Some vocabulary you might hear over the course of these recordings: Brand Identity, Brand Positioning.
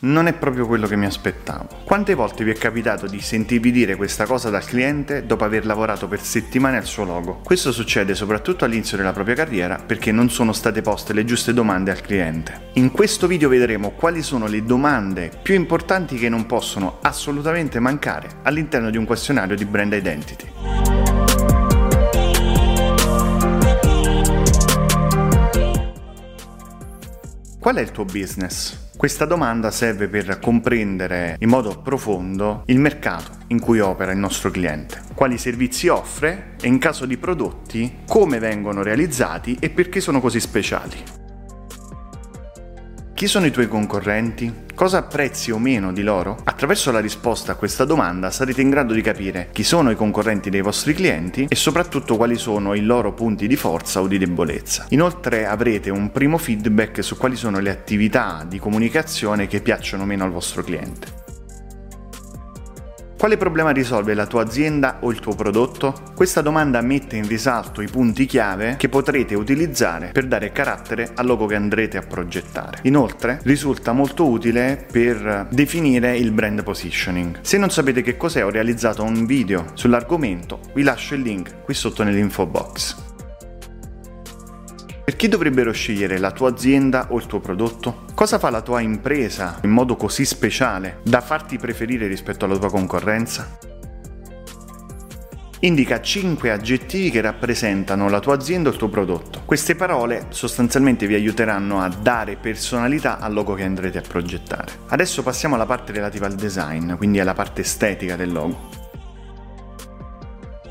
Non è proprio quello che mi aspettavo. Quante volte vi è capitato di sentirvi dire questa cosa dal cliente dopo aver lavorato per settimane al suo logo? Questo succede soprattutto all'inizio della propria carriera perché non sono state poste le giuste domande al cliente. In questo video vedremo quali sono le domande più importanti che non possono assolutamente mancare all'interno di un questionario di Brand Identity. Qual è il tuo business? Questa domanda serve per comprendere in modo profondo il mercato in cui opera il nostro cliente, quali servizi offre e in caso di prodotti come vengono realizzati e perché sono così speciali. Chi sono i tuoi concorrenti? Cosa apprezzi o meno di loro? Attraverso la risposta a questa domanda sarete in grado di capire chi sono i concorrenti dei vostri clienti e soprattutto quali sono i loro punti di forza o di debolezza. Inoltre avrete un primo feedback su quali sono le attività di comunicazione che piacciono meno al vostro cliente. Quale problema risolve la tua azienda o il tuo prodotto? Questa domanda mette in risalto i punti chiave che potrete utilizzare per dare carattere al logo che andrete a progettare. Inoltre, risulta molto utile per definire il brand positioning. Se non sapete che cos'è, ho realizzato un video sull'argomento, vi lascio il link qui sotto nell'info box. Perché dovrebbero scegliere la tua azienda o il tuo prodotto? Cosa fa la tua impresa in modo così speciale da farti preferire rispetto alla tua concorrenza? Indica 5 aggettivi che rappresentano la tua azienda o il tuo prodotto. Queste parole sostanzialmente vi aiuteranno a dare personalità al logo che andrete a progettare. Adesso passiamo alla parte relativa al design, quindi alla parte estetica del logo.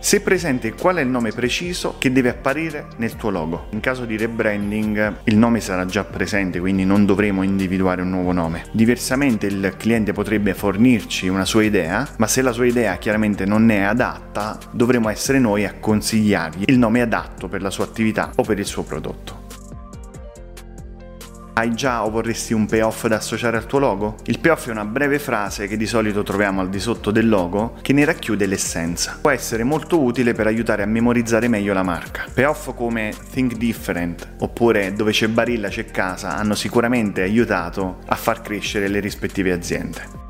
Se presente, qual è il nome preciso che deve apparire nel tuo logo? In caso di rebranding il nome sarà già presente, quindi non dovremo individuare un nuovo nome. Diversamente il cliente potrebbe fornirci una sua idea, ma se la sua idea chiaramente non è adatta, dovremo essere noi a consigliargli il nome adatto per la sua attività o per il suo prodotto. Hai già o vorresti un payoff da associare al tuo logo? Il payoff è una breve frase che di solito troviamo al di sotto del logo che ne racchiude l'essenza. Può essere molto utile per aiutare a memorizzare meglio la marca. Payoff come Think Different oppure Dove c'è Barilla c'è casa hanno sicuramente aiutato a far crescere le rispettive aziende.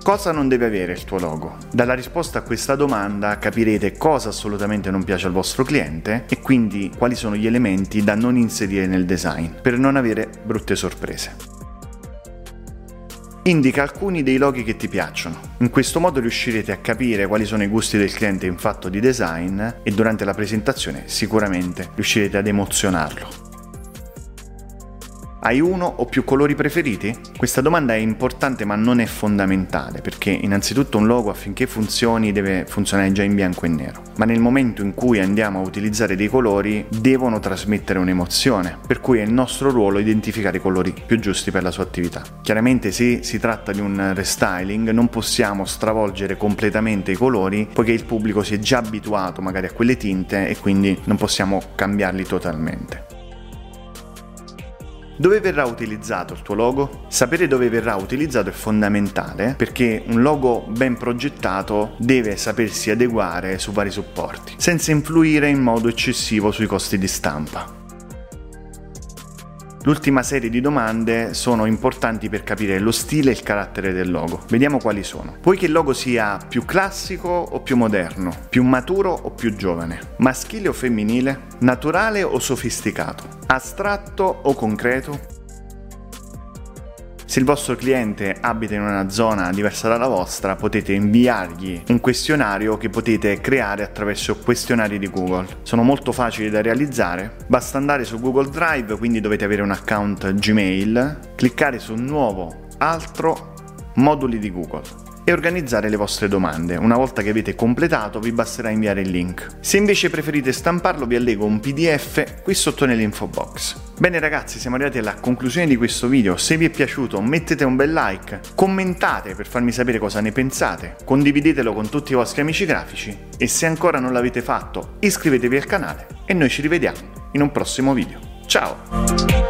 Cosa non deve avere il tuo logo? Dalla risposta a questa domanda capirete cosa assolutamente non piace al vostro cliente e quindi quali sono gli elementi da non inserire nel design per non avere brutte sorprese. Indica alcuni dei loghi che ti piacciono. In questo modo riuscirete a capire quali sono i gusti del cliente in fatto di design e durante la presentazione sicuramente riuscirete ad emozionarlo. Hai uno o più colori preferiti? Questa domanda è importante ma non è fondamentale perché innanzitutto un logo affinché funzioni deve funzionare già in bianco e nero, ma nel momento in cui andiamo a utilizzare dei colori devono trasmettere un'emozione, per cui è il nostro ruolo identificare i colori più giusti per la sua attività. Chiaramente se si tratta di un restyling non possiamo stravolgere completamente i colori poiché il pubblico si è già abituato magari a quelle tinte e quindi non possiamo cambiarli totalmente. Dove verrà utilizzato il tuo logo? Sapere dove verrà utilizzato è fondamentale perché un logo ben progettato deve sapersi adeguare su vari supporti, senza influire in modo eccessivo sui costi di stampa. L'ultima serie di domande sono importanti per capire lo stile e il carattere del logo. Vediamo quali sono. Vuoi che il logo sia più classico o più moderno? Più maturo o più giovane? Maschile o femminile? Naturale o sofisticato? Astratto o concreto? Se il vostro cliente abita in una zona diversa dalla vostra, potete inviargli un questionario che potete creare attraverso questionari di Google. Sono molto facili da realizzare, basta andare su Google Drive, quindi dovete avere un account Gmail, cliccare su Nuovo, Altro, Moduli di Google e organizzare le vostre domande. Una volta che avete completato vi basterà inviare il link. Se invece preferite stamparlo vi allego un PDF qui sotto nell'info box. Bene ragazzi, siamo arrivati alla conclusione di questo video. Se vi è piaciuto mettete un bel like, commentate per farmi sapere cosa ne pensate, condividetelo con tutti i vostri amici grafici e se ancora non l'avete fatto iscrivetevi al canale e noi ci rivediamo in un prossimo video. Ciao!